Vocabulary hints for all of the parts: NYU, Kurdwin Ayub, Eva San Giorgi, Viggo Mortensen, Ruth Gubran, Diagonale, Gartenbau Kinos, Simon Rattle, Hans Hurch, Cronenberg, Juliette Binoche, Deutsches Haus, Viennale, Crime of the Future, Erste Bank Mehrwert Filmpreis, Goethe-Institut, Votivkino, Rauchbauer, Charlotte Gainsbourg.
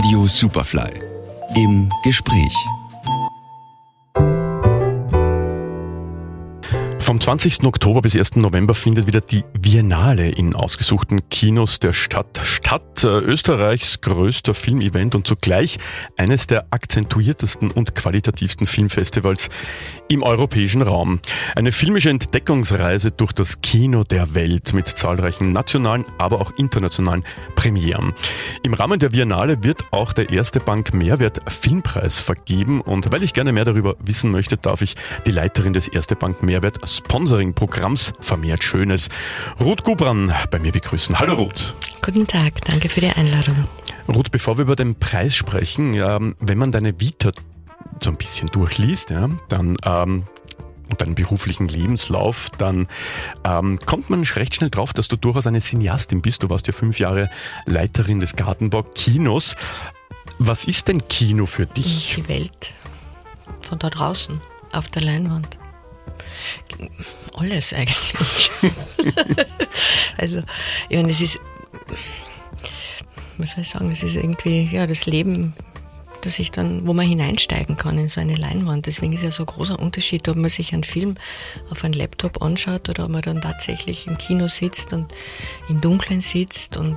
Radio Superfly im Gespräch. Vom 20. Oktober bis 1. November findet wieder die Viennale in ausgesuchten Kinos der Stadt statt. Österreichs größter Filmevent und zugleich eines der akzentuiertesten und qualitativsten Filmfestivals im europäischen Raum. Eine filmische Entdeckungsreise durch das Kino der Welt mit zahlreichen nationalen, aber auch internationalen Premieren. Im Rahmen der Viennale wird auch der Erste Bank Mehrwert Filmpreis vergeben. Und weil ich gerne mehr darüber wissen möchte, darf ich die Leiterin des Erste Bank Mehrwert Sponsoring-Programms Vermehrt Schönes, Ruth Gubran, bei mir begrüßen. Hallo Ruth. Guten Tag, danke für die Einladung. Ruth, bevor wir über den Preis sprechen, wenn man deine Vita so ein bisschen durchliest, ja, dann und deinen beruflichen Lebenslauf, dann kommt man recht schnell drauf, dass du durchaus eine Cineastin bist. Du warst ja 5 Jahre Leiterin des Gartenbau Kinos. Was ist denn Kino für dich? Die Welt von da draußen auf der Leinwand. Alles eigentlich. Also, ich meine, es ist, was soll ich sagen, es ist irgendwie, ja, das Leben, dass ich dann, wo man hineinsteigen kann in so eine Leinwand. Deswegen ist ja so ein großer Unterschied, ob man sich einen Film auf einem Laptop anschaut oder ob man dann tatsächlich im Kino sitzt und im Dunkeln sitzt und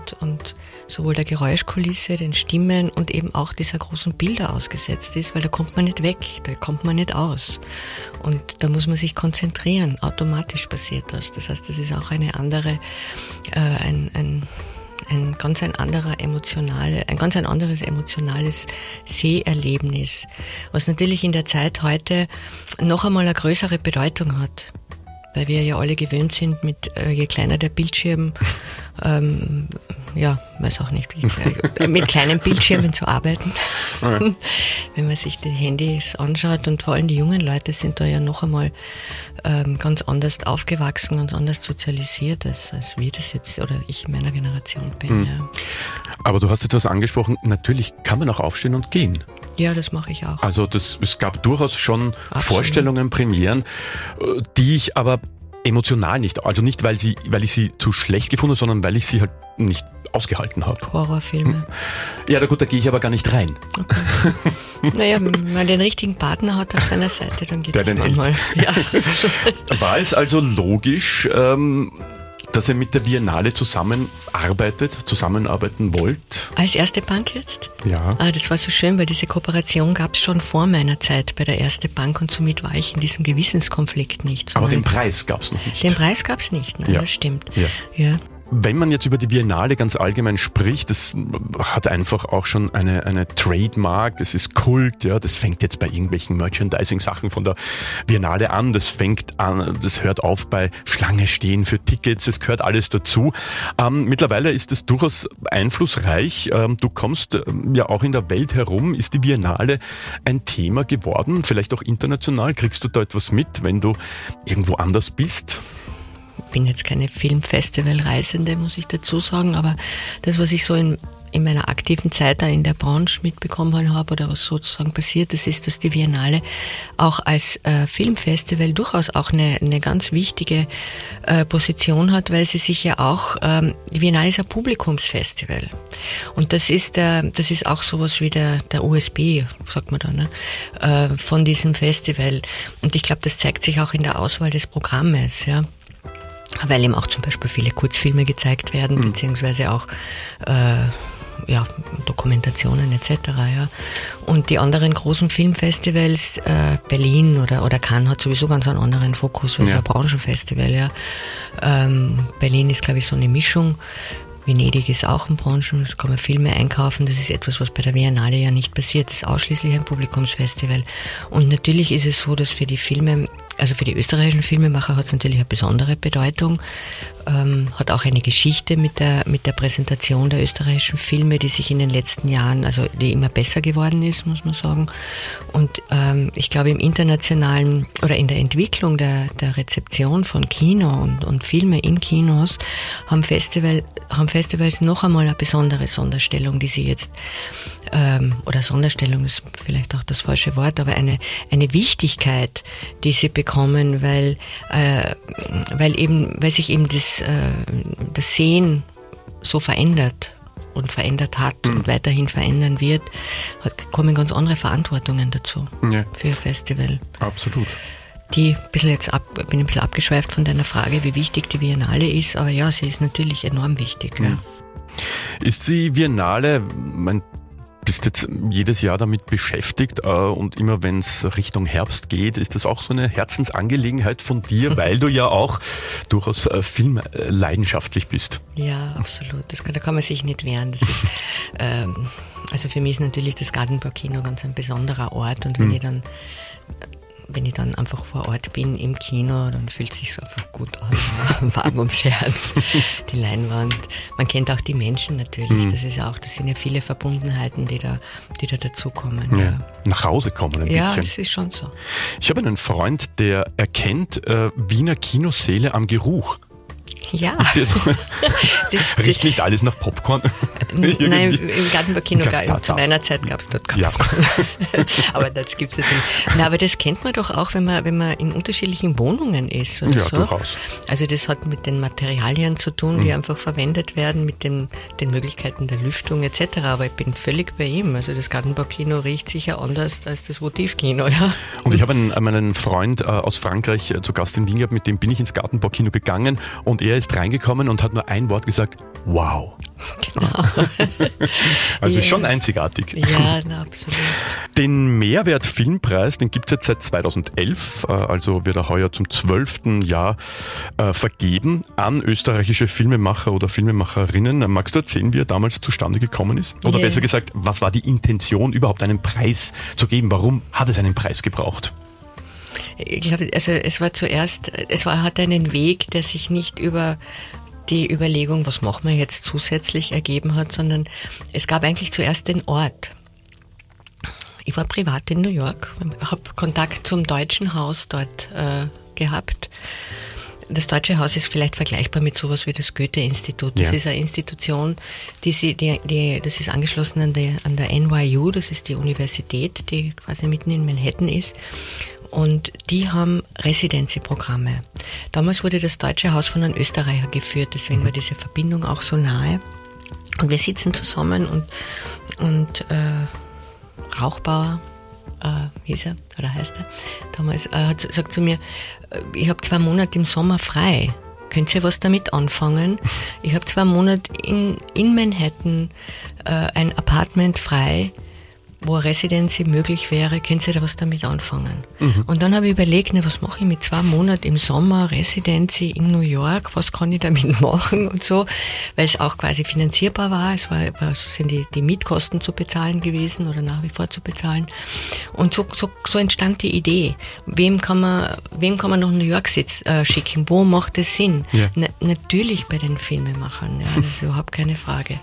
sowohl der Geräuschkulisse, den Stimmen und eben auch dieser großen Bilder ausgesetzt ist, weil da kommt man nicht weg, da kommt man nicht aus. Und da muss man sich konzentrieren, automatisch passiert das. Das heißt, das ist auch eine andere, ein ganz anderes emotionales Seherlebnis, was natürlich in der Zeit heute noch einmal eine größere Bedeutung hat, weil wir ja alle gewöhnt sind mit, je kleiner der Bildschirm, mit kleinen Bildschirmen zu arbeiten. Wenn man sich die Handys anschaut und vor allem die jungen Leute sind da ja noch einmal ganz anders aufgewachsen, ganz anders sozialisiert, als wir das jetzt oder ich in meiner Generation bin. Mhm. Ja. Aber du hast jetzt was angesprochen, natürlich kann man auch aufstehen und gehen. Ja, das mache ich auch. Also es gab durchaus schon Absolut. Vorstellungen, Premieren, die ich aber emotional nicht, also nicht, weil ich sie zu schlecht gefunden habe, sondern weil ich sie halt nicht ausgehalten habe. Horrorfilme. Ja, na gut, da gehe ich aber gar nicht rein. Okay. Naja, wenn man den richtigen Partner hat auf seiner Seite, dann geht das manchmal. Ja. War es also logisch, dass ihr mit der Biennale zusammenarbeiten wollt? Als Erste Bank jetzt? Ja. Ah, das war so schön, weil diese Kooperation gab es schon vor meiner Zeit bei der Erste Bank und somit war ich in diesem Gewissenskonflikt nicht. Aber den Preis gab es noch nicht. Den Preis gab es nicht, nein, ja. Das stimmt. Ja. Wenn man jetzt über die Biennale ganz allgemein spricht, das hat einfach auch schon eine Trademark, das ist Kult, ja, das fängt jetzt bei irgendwelchen Merchandising-Sachen von der Biennale an, das hört auf bei Schlange stehen für Tickets, das gehört alles dazu. Mittlerweile ist es durchaus einflussreich, du kommst ja auch in der Welt herum, ist die Biennale ein Thema geworden, vielleicht auch international, kriegst du da etwas mit, wenn du irgendwo anders bist? Ich bin jetzt keine Filmfestivalreisende, muss ich dazu sagen, aber das, was ich so in meiner aktiven Zeit da in der Branche mitbekommen habe oder was sozusagen passiert ist, ist, dass die Biennale auch als Filmfestival durchaus auch eine ganz wichtige Position hat, weil sie sich ja auch, die Biennale ist ein Publikumsfestival und das ist auch sowas wie der USB, sagt man da, ne? Von diesem Festival und ich glaube, das zeigt sich auch in der Auswahl des Programmes, ja. Weil eben auch zum Beispiel viele Kurzfilme gezeigt werden, beziehungsweise auch Dokumentationen etc. Ja. Und die anderen großen Filmfestivals, Berlin oder Cannes hat sowieso ganz einen anderen Fokus, weil es ein Branchenfestival, ja. Berlin ist, glaube ich, so eine Mischung. Venedig ist auch ein Branchen, da kann man Filme einkaufen, das ist etwas, was bei der Biennale ja nicht passiert, das ist ausschließlich ein Publikumsfestival. Und natürlich ist es so, dass für die Filme, also für die österreichischen Filmemacher hat es natürlich eine besondere Bedeutung, hat auch eine Geschichte mit der Präsentation der österreichischen Filme, die sich in den letzten Jahren, also die immer besser geworden ist, muss man sagen. Und ich glaube, im internationalen oder in der Entwicklung der Rezeption von Kino und Filme in Kinos haben Festivals noch einmal eine besondere Sonderstellung, die sie jetzt, oder Sonderstellung ist vielleicht auch das falsche Wort, aber eine Wichtigkeit, die sie bekommen, weil sich eben das Sehen so verändert und verändert hat und weiterhin verändern wird, kommen ganz andere Verantwortungen dazu für ein Festival. Absolut. Bin ein bisschen abgeschweift von deiner Frage, wie wichtig die Biennale ist, aber ja, sie ist natürlich enorm wichtig. Ja. Ist die Biennale, bist jetzt jedes Jahr damit beschäftigt und immer wenn es Richtung Herbst geht, ist das auch so eine Herzensangelegenheit von dir, weil du ja auch durchaus filmleidenschaftlich bist. Ja, absolut. Da kann man sich nicht wehren. Das ist, also für mich ist natürlich das Gartenbau Kino ganz ein besonderer Ort und wenn ich dann einfach vor Ort bin im Kino, dann fühlt es sich einfach gut an, warm ums Herz, die Leinwand. Man kennt auch die Menschen natürlich, das sind ja viele Verbundenheiten, die da dazukommen. Ja. Ja. Nach Hause kommen ein bisschen. Ja, es ist schon so. Ich habe einen Freund, der erkennt Wiener Kinosäle am Geruch. Ja. Riecht nicht alles nach Popcorn? Nein, im Gartenbau Kino zu meiner Zeit gab es dort keinen Popcorn. Aber das gibt es ja nicht. Na, aber das kennt man doch auch, wenn man in unterschiedlichen Wohnungen ist oder so. Durchaus. Also das hat mit den Materialien zu tun, die einfach verwendet werden, mit den Möglichkeiten der Lüftung etc. Aber ich bin völlig bei ihm. Also das Gartenbau Kino riecht sicher anders als das Votivkino. Ja. Und ich habe meinen Freund aus Frankreich zu Gast in Wien gehabt, mit dem bin ich ins Gartenbau Kino gegangen und er ist reingekommen und hat nur ein Wort gesagt: Wow. Genau. Also schon einzigartig. Ja, na, absolut. Den Mehrwert Filmpreis, den gibt es jetzt seit 2011, also wird er heuer zum 12. Jahr vergeben an österreichische Filmemacher oder Filmemacherinnen. Magst du erzählen, wie er damals zustande gekommen ist? Oder besser gesagt, was war die Intention, überhaupt einen Preis zu geben? Warum hat es einen Preis gebraucht? Ich glaube, also es hat einen Weg, der sich nicht über die Überlegung, was machen wir jetzt zusätzlich, ergeben hat, sondern es gab eigentlich zuerst den Ort. Ich war privat in New York, habe Kontakt zum Deutschen Haus dort gehabt. Das Deutsche Haus ist vielleicht vergleichbar mit sowas wie das Goethe-Institut. Das ist eine Institution, das ist angeschlossen an der NYU, das ist die Universität, die quasi mitten in Manhattan ist. Und die haben Residenzprogramme. Damals wurde das Deutsche Haus von einem Österreicher geführt, deswegen war diese Verbindung auch so nahe. Und wir sitzen zusammen und Rauchbauer, heißt er, damals, sagt zu mir, ich habe 2 Monate im Sommer frei, könnt ihr was damit anfangen? Ich habe 2 Monate in Manhattan ein Apartment frei, wo eine Residenz möglich wäre, könnt ihr da was damit anfangen? Und dann habe ich überlegt, was mache ich mit 2 Monaten im Sommer, Residenz in New York, was kann ich damit machen und so, weil es auch quasi finanzierbar war, sind die Mietkosten zu bezahlen gewesen oder nach wie vor zu bezahlen. Und so entstand die Idee, wem kann man nach New York schicken, wo macht es Sinn? Ja. Natürlich bei den Filmemachern, das ist überhaupt keine Frage.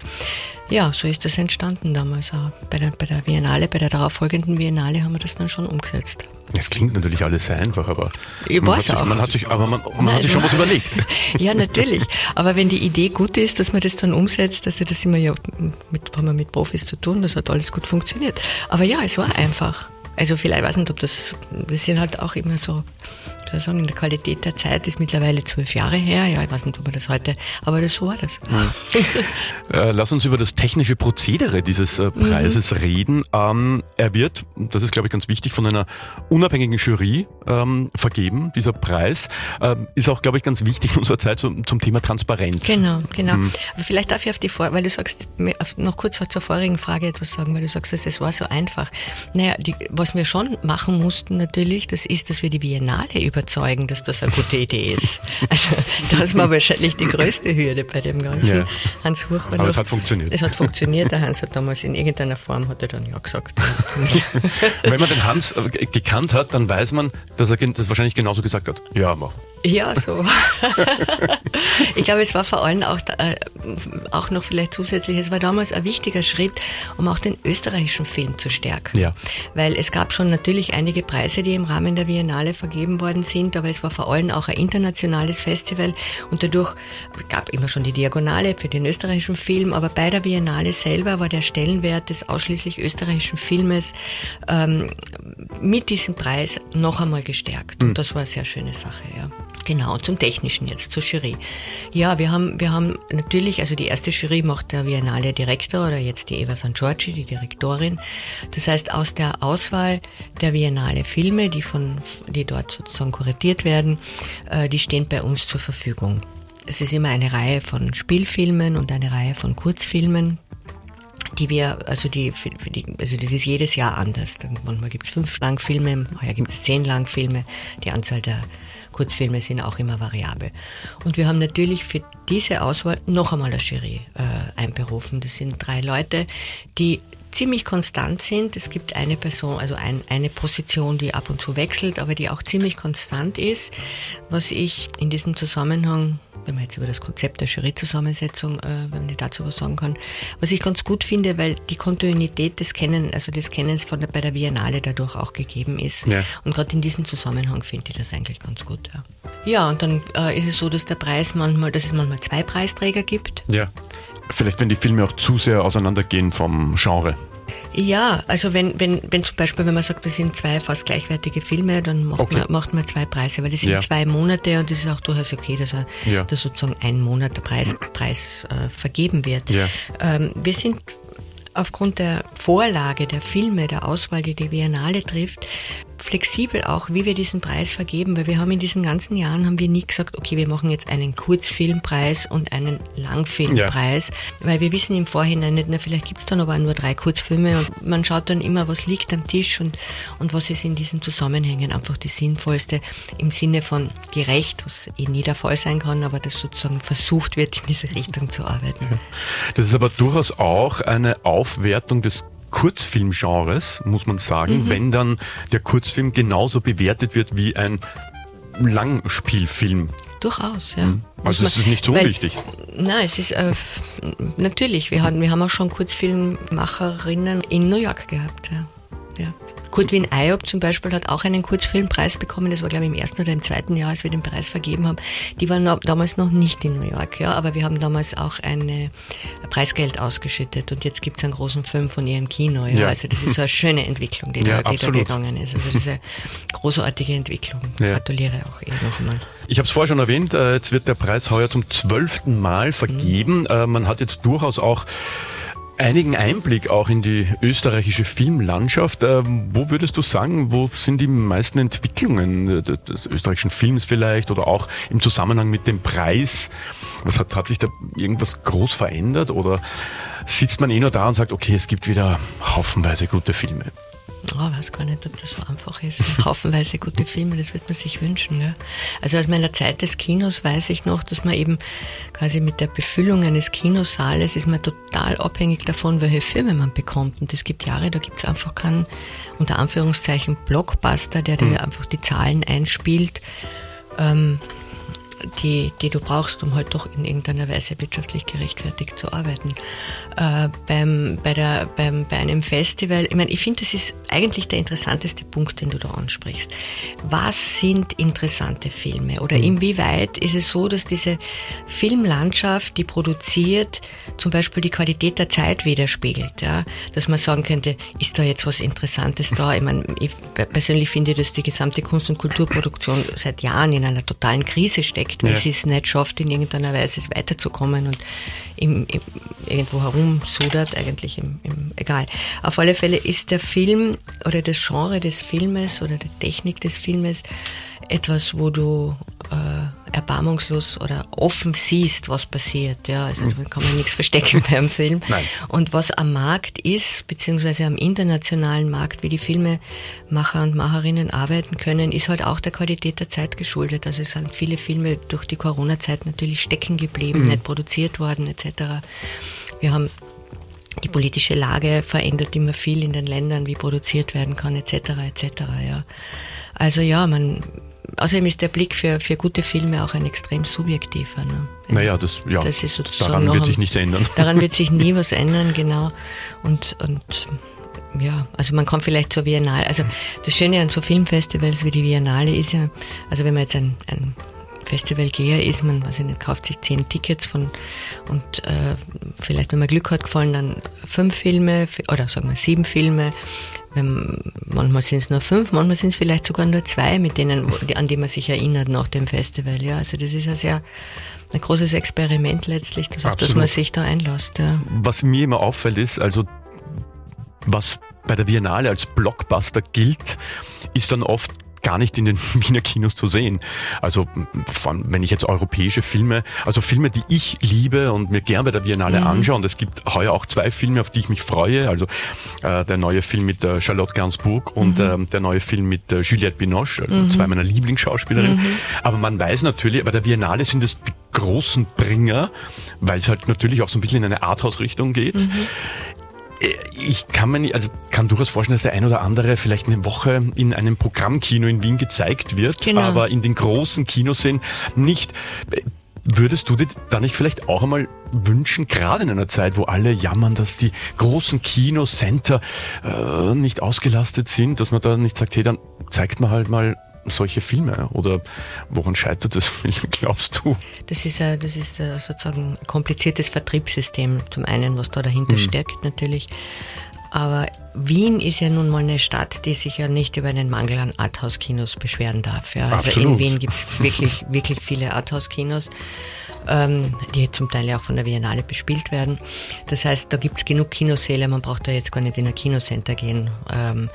Ja, so ist das entstanden damals. Bei der Biennale, bei der darauffolgenden Biennale haben wir das dann schon umgesetzt. Das klingt natürlich alles sehr einfach, aber man hat sich schon was überlegt. Ja, natürlich. Aber wenn die Idee gut ist, dass man das dann umsetzt, also das haben wir mit Profis zu tun, das hat alles gut funktioniert. Aber ja, es war einfach. Also vielleicht, ich weiß nicht, ob das sind halt auch immer so, in der Qualität der Zeit, ist mittlerweile 12 Jahre her. Ja, ich weiß nicht, ob man das heute, aber das war das. Lass uns über das technische Prozedere dieses Preises reden. Er wird, das ist glaube ich ganz wichtig, von einer unabhängigen Jury vergeben, dieser Preis. Ist auch glaube ich ganz wichtig in unserer Zeit zum Thema Transparenz. Genau. Aber vielleicht darf ich weil du sagst, noch kurz zur vorigen Frage etwas sagen, weil du sagst, es war so einfach. Naja, was wir schon machen mussten natürlich, das ist, dass wir die Biennale überzeugen, dass das eine gute Idee ist. Also das war wahrscheinlich die größte Hürde bei dem Ganzen. Ja. Hans Hurch war. Aber es hat funktioniert. Es hat funktioniert. Der Hans hat damals in irgendeiner Form hat er dann ja gesagt. Wenn man den Hans gekannt hat, dann weiß man, dass er das wahrscheinlich genauso gesagt hat. Ja, mach. Ja, so. Ich glaube, es war vor allem auch noch vielleicht zusätzlich, es war damals ein wichtiger Schritt, um auch den österreichischen Film zu stärken. Ja. Weil es gab schon natürlich einige Preise, die im Rahmen der Biennale vergeben worden sind, aber es war vor allem auch ein internationales Festival und dadurch gab immer schon die Diagonale für den österreichischen Film, aber bei der Biennale selber war der Stellenwert des ausschließlich österreichischen Filmes mit diesem Preis noch einmal gestärkt. Und das war eine sehr schöne Sache, ja. Genau, zum Technischen jetzt, zur Jury. Ja, wir haben natürlich, also die erste Jury macht der Viennale Direktor oder jetzt die Eva San Giorgi, die Direktorin. Das heißt, aus der Auswahl der Viennale Filme, die dort sozusagen kuratiert werden, die stehen bei uns zur Verfügung. Es ist immer eine Reihe von Spielfilmen und eine Reihe von Kurzfilmen, das ist jedes Jahr anders. Manchmal gibt es 5 Langfilme, heuer gibt es 10 Langfilme. Die Anzahl der Kurzfilme sind auch immer variabel. Und wir haben natürlich für diese Auswahl noch einmal eine Jury einberufen. Das sind 3 Leute, die ziemlich konstant sind. Es gibt eine Person, also eine Position, die ab und zu wechselt, aber die auch ziemlich konstant ist. Was ich in diesem Zusammenhang, wenn man jetzt über das Konzept der Jury-Zusammensetzung, wenn ich dazu was sagen kann, was ich ganz gut finde, weil die Kontinuität des Kennens bei der Biennale dadurch auch gegeben ist. Ja. Und gerade in diesem Zusammenhang finde ich das eigentlich ganz gut. Ja, und dann ist es so, dass es manchmal 2 Preisträger gibt. Ja. Vielleicht, wenn die Filme auch zu sehr auseinandergehen vom Genre. Ja, also wenn zum Beispiel, wenn man sagt, das sind 2 fast gleichwertige Filme, dann macht man 2 Preise, weil das sind 2 Monate und das ist auch durchaus okay, dass sozusagen ein Monat der Preis vergeben wird. Ja. Wir sind aufgrund der Vorlage der Filme, der Auswahl, die Biennale trifft, flexibel auch, wie wir diesen Preis vergeben, weil wir haben in diesen ganzen Jahren nie gesagt, okay, wir machen jetzt einen Kurzfilmpreis und einen Langfilmpreis, weil wir wissen im Vorhinein nicht, vielleicht gibt es dann aber nur 3 Kurzfilme und man schaut dann immer, was liegt am Tisch und was ist in diesen Zusammenhängen einfach die sinnvollste im Sinne von gerecht, was nie der Fall sein kann, aber das sozusagen versucht wird, in diese Richtung zu arbeiten. Ja. Das ist aber durchaus auch eine Aufwertung des Kurzfilmgenres, muss man sagen, wenn dann der Kurzfilm genauso bewertet wird wie ein Langspielfilm. Durchaus, ja. Also es ist nicht so unwichtig. Nein, es ist natürlich, wir haben auch schon Kurzfilmmacherinnen in New York gehabt, ja. Kurdwin Ayub zum Beispiel hat auch einen Kurzfilmpreis bekommen, das war glaube ich im 1. oder im 2. Jahr, als wir den Preis vergeben haben. Die waren damals noch nicht in New York, ja, aber wir haben damals auch ein Preisgeld ausgeschüttet und jetzt gibt es einen großen Film von ihr im Kino. Ja. Ja. Also das ist so eine schöne Entwicklung, die da gegangen ist. Also das ist eine großartige Entwicklung. Ja. Gratuliere auch ihr nochmal. Ich habe es vorher schon erwähnt, jetzt wird der Preis heuer zum 12. Mal vergeben. Man hat jetzt durchaus auch einigen Einblick auch in die österreichische Filmlandschaft. Wo würdest du sagen, wo sind die meisten Entwicklungen des österreichischen Films vielleicht oder auch im Zusammenhang mit dem Preis? Was hat sich da irgendwas groß verändert oder sitzt man nur da und sagt, okay, es gibt wieder haufenweise gute Filme? Oh, ich weiß gar nicht, ob das so einfach ist. Haufenweise gute Filme, das wird man sich wünschen. Ja? Also aus meiner Zeit des Kinos weiß ich noch, dass man eben quasi mit der Befüllung eines Kinosaales ist man total abhängig davon, welche Filme man bekommt. Und es gibt Jahre, da gibt es einfach keinen, unter Anführungszeichen, Blockbuster, der dir einfach die Zahlen einspielt, die du brauchst, um halt doch in irgendeiner Weise wirtschaftlich gerechtfertigt zu arbeiten. Bei einem Festival, ich meine, ich finde, das ist eigentlich der interessanteste Punkt, den du da ansprichst. Was sind interessante Filme? Oder inwieweit ist es so, dass diese Filmlandschaft, die produziert, zum Beispiel die Qualität der Zeit widerspiegelt? Ja? Dass man sagen könnte, ist da jetzt was Interessantes da? Ich meine, ich persönlich finde, dass die gesamte Kunst- und Kulturproduktion seit Jahren in einer totalen Krise steckt, weil sie es nicht schafft, in irgendeiner Weise weiterzukommen und irgendwo herumsudert, eigentlich egal. Auf alle Fälle ist der Film oder das Genre des Filmes oder die Technik des Filmes etwas, wo du erbarmungslos oder offen siehst, was passiert. Ja, also da kann man nichts verstecken beim Film. Nein. Und was am Markt ist, beziehungsweise am internationalen Markt, wie die Filmemacher und Macherinnen arbeiten können, ist halt auch der Qualität der Zeit geschuldet. Also es sind viele Filme durch die Corona-Zeit natürlich stecken geblieben, nicht produziert worden etc. Wir haben die politische Lage verändert immer viel in den Ländern, wie produziert werden kann etc. Ja. Also ja, außerdem ist der Blick für gute Filme auch ein extrem subjektiver. Ne? Naja, das ist sozusagen daran wird sich nichts ändern. Daran wird sich nie was ändern, genau. Und ja, also man kann vielleicht zur Biennale, also das Schöne an so Filmfestivals wie die Biennale ist ja, also wenn man jetzt ein Festivalgeher ist, man weiß ich nicht, kauft sich 10 Tickets und vielleicht, wenn man Glück hat, gefallen dann 5 Filme oder sagen wir 7 Filme. Manchmal sind es nur 5, manchmal sind es vielleicht sogar nur 2, mit denen, an die man sich erinnert nach dem Festival. Ja, also das ist ja sehr ein großes Experiment letztlich, auf das man sich da einlässt. Ja. Was mir immer auffällt ist, also was bei der Biennale als Blockbuster gilt, ist dann oft gar nicht in den Wiener Kinos zu sehen. Also wenn ich jetzt europäische Filme, also Filme, die ich liebe und mir gern bei der Biennale anschaue, und es gibt heuer auch 2 Filme, auf die ich mich freue, also der neue Film mit Charlotte Gainsbourg und der neue Film mit Juliette Binoche, also 2 meiner Lieblingsschauspielerinnen. Aber man weiß natürlich, bei der Biennale sind es die großen Bringer, weil es halt natürlich auch so ein bisschen in eine Arthouse-Richtung geht. Ich kann mir nicht, also kann durchaus vorstellen, dass der ein oder andere vielleicht eine Woche in einem Programmkino in Wien gezeigt wird, aber in den großen Kinos sind nicht. Würdest du dir da nicht vielleicht auch einmal wünschen, gerade in einer Zeit, wo alle jammern, dass die großen Kinocenter nicht ausgelastet sind, dass man da nicht sagt, hey, dann zeigt man halt mal solche Filme, oder woran scheitert das Film, glaubst du? Das ist sozusagen ein kompliziertes Vertriebssystem, zum einen, was da dahinter steckt natürlich. Aber Wien ist ja nun mal eine Stadt, die sich ja nicht über den Mangel an Arthouse-Kinos beschweren darf. Ja. Also in Wien gibt es wirklich, wirklich viele Arthouse-Kinos, die zum Teil ja auch von der Biennale bespielt werden. Das heißt, da gibt es genug Kinosäle, man braucht da jetzt gar nicht in ein Kinocenter gehen. Ein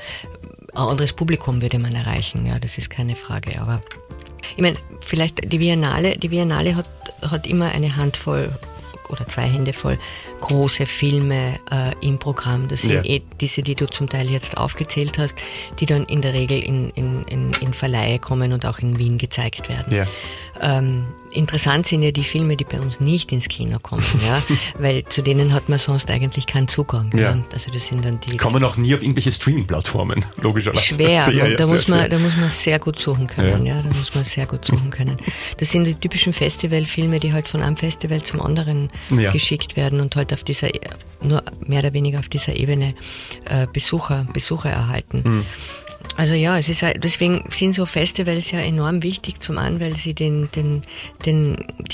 anderes Publikum würde man erreichen, ja, das ist keine Frage, aber ich meine, vielleicht die Biennale hat immer eine Handvoll oder 2 Hände voll große Filme im Programm. Das sind diese, die du zum Teil jetzt aufgezählt hast, die dann in der Regel in Verleihe kommen und auch in Wien gezeigt werden. Ja. Interessant sind ja die Filme, die bei uns nicht ins Kino kommen, ja, weil zu denen hat man sonst eigentlich keinen Zugang. Ja. Ja. Also das sind dann die kommen auch nie auf irgendwelche Streaming-Plattformen, logischerweise. Schwer, da muss man sehr gut suchen können. Ja. Ja, da muss man sehr gut suchen können. Das sind die typischen Festivalfilme, die halt von einem Festival zum anderen geschickt werden und halt auf dieser, nur mehr oder weniger auf dieser Ebene Besucher erhalten. Also ja, es ist halt, deswegen sind so Festivals ja enorm wichtig, zum einen, weil sie die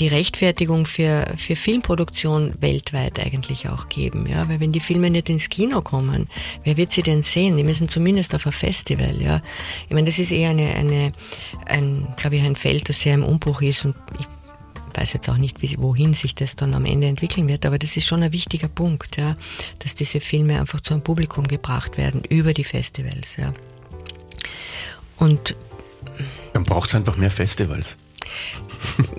Rechtfertigung für Filmproduktion weltweit eigentlich auch geben, ja, weil wenn die Filme nicht ins Kino kommen, wer wird sie denn sehen? Die müssen zumindest auf ein Festival, ja. Ich meine, das ist eher ein Feld, das sehr im Umbruch ist, und ich weiß jetzt auch nicht, wohin sich das dann am Ende entwickeln wird, aber das ist schon ein wichtiger Punkt, ja, dass diese Filme einfach zu einem Publikum gebracht werden über die Festivals. Ja. Und dann braucht es einfach mehr Festivals.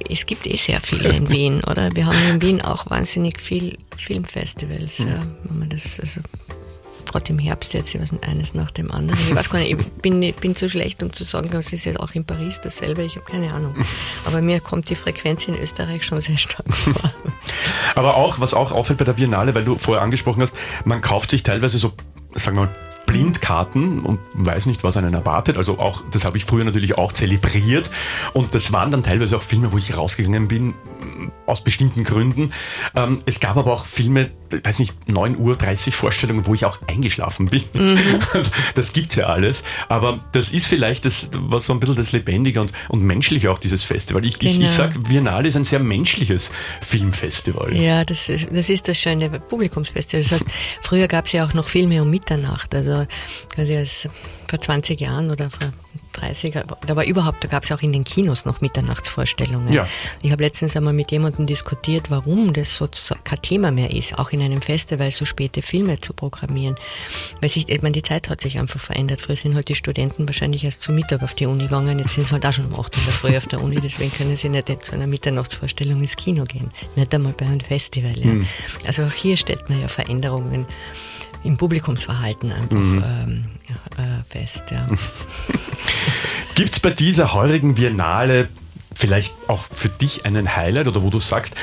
Es gibt sehr viele in Wien, oder? Wir haben in Wien auch wahnsinnig viel Filmfestivals. Ja, wenn man das, also gerade im Herbst jetzt, ich weiß nicht, eines nach dem anderen. Ich weiß gar nicht, ich bin zu schlecht, um zu sagen, es ist ja auch in Paris dasselbe, ich habe keine Ahnung. Aber mir kommt die Frequenz in Österreich schon sehr stark vor. Aber auch, was auch auffällt bei der Biennale, weil du vorher angesprochen hast, man kauft sich teilweise so, sagen wir mal, Blindkarten und weiß nicht, was einen erwartet. Also auch, das habe ich früher natürlich auch zelebriert. Und das waren dann teilweise auch Filme, wo ich rausgegangen bin, aus bestimmten Gründen. Es gab aber auch Filme, ich weiß nicht, 9:30 Uhr Vorstellungen, wo ich auch eingeschlafen bin. Also das gibt's ja alles. Aber das ist vielleicht das, was so ein bisschen das Lebendige und Menschliche auch dieses Festival. Ich sage, Biennale ist ein sehr menschliches Filmfestival. Ja, das ist das schöne Publikumsfestival. Das heißt, früher gab's ja auch noch Filme um Mitternacht. Also vor 20 Jahren oder vor 30, da gab es auch in den Kinos noch Mitternachtsvorstellungen. Ja. Ich habe letztens einmal mit jemandem diskutiert, warum das so kein Thema mehr ist, auch in einem Festival so späte Filme zu programmieren. Weil die Zeit hat sich einfach verändert. Früher sind halt die Studenten wahrscheinlich erst zu Mittag auf die Uni gegangen, jetzt sind sie halt auch schon um 8 in der Früh auf der Uni, deswegen können sie nicht zu einer Mitternachtsvorstellung ins Kino gehen. Nicht einmal bei einem Festival. Ja. Also auch hier stellt man ja Veränderungen im Publikumsverhalten einfach fest. Ja. Gibt es bei dieser heurigen Biennale vielleicht auch für dich einen Highlight, oder wo du sagst,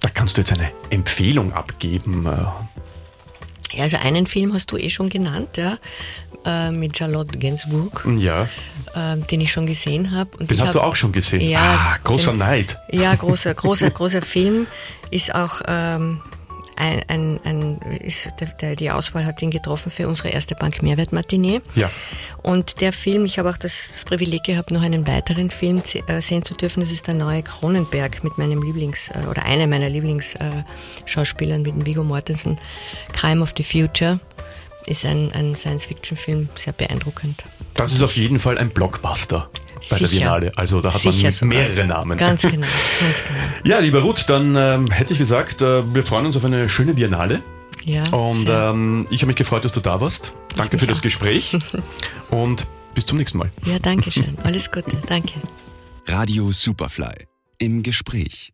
da kannst du jetzt eine Empfehlung abgeben? Ja, also einen Film hast du schon genannt, ja, mit Charlotte Gainsbourg, den ich schon gesehen habe. Den hast du auch schon gesehen? Ja, großer Neid. Ja, großer Film. Ist auch... die Auswahl hat ihn getroffen für unsere Erste Bank Mehrwert-Matinee. Ja. Und der Film, ich habe auch das Privileg gehabt, noch einen weiteren Film sehen zu dürfen. Das ist der neue Cronenberg mit meinem einer meiner Lieblingsschauspielern, mit dem Viggo Mortensen, Crime of the Future. ist ein Science-Fiction-Film sehr beeindruckend. Das ist auf jeden Fall ein Blockbuster bei der Viennale. Also da hat man mehrere Namen. Ganz genau, ganz genau. Ja, lieber Ruth, dann hätte ich gesagt, wir freuen uns auf eine schöne Viennale. Ja, und ich habe mich gefreut, dass du da warst. Danke für das Gespräch und bis zum nächsten Mal. Ja, danke schön. Alles Gute. Danke. Radio Superfly im Gespräch.